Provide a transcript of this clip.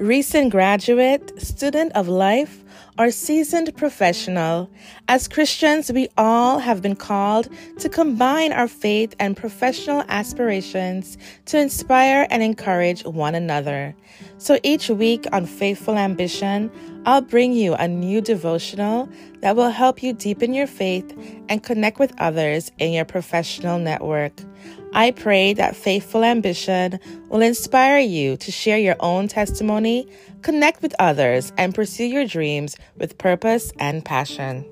recent graduate, student of life, or seasoned professional, as Christians, we all have been called to combine our faith and professional aspirations to inspire and encourage one another. So each week on Faithful Ambition, I'll bring you a new devotional that will help you deepen your faith and connect with others in your professional network. I pray that Faithful Ambition will inspire you to share your own testimony, connect with others, and pursue your dreams with purpose and passion.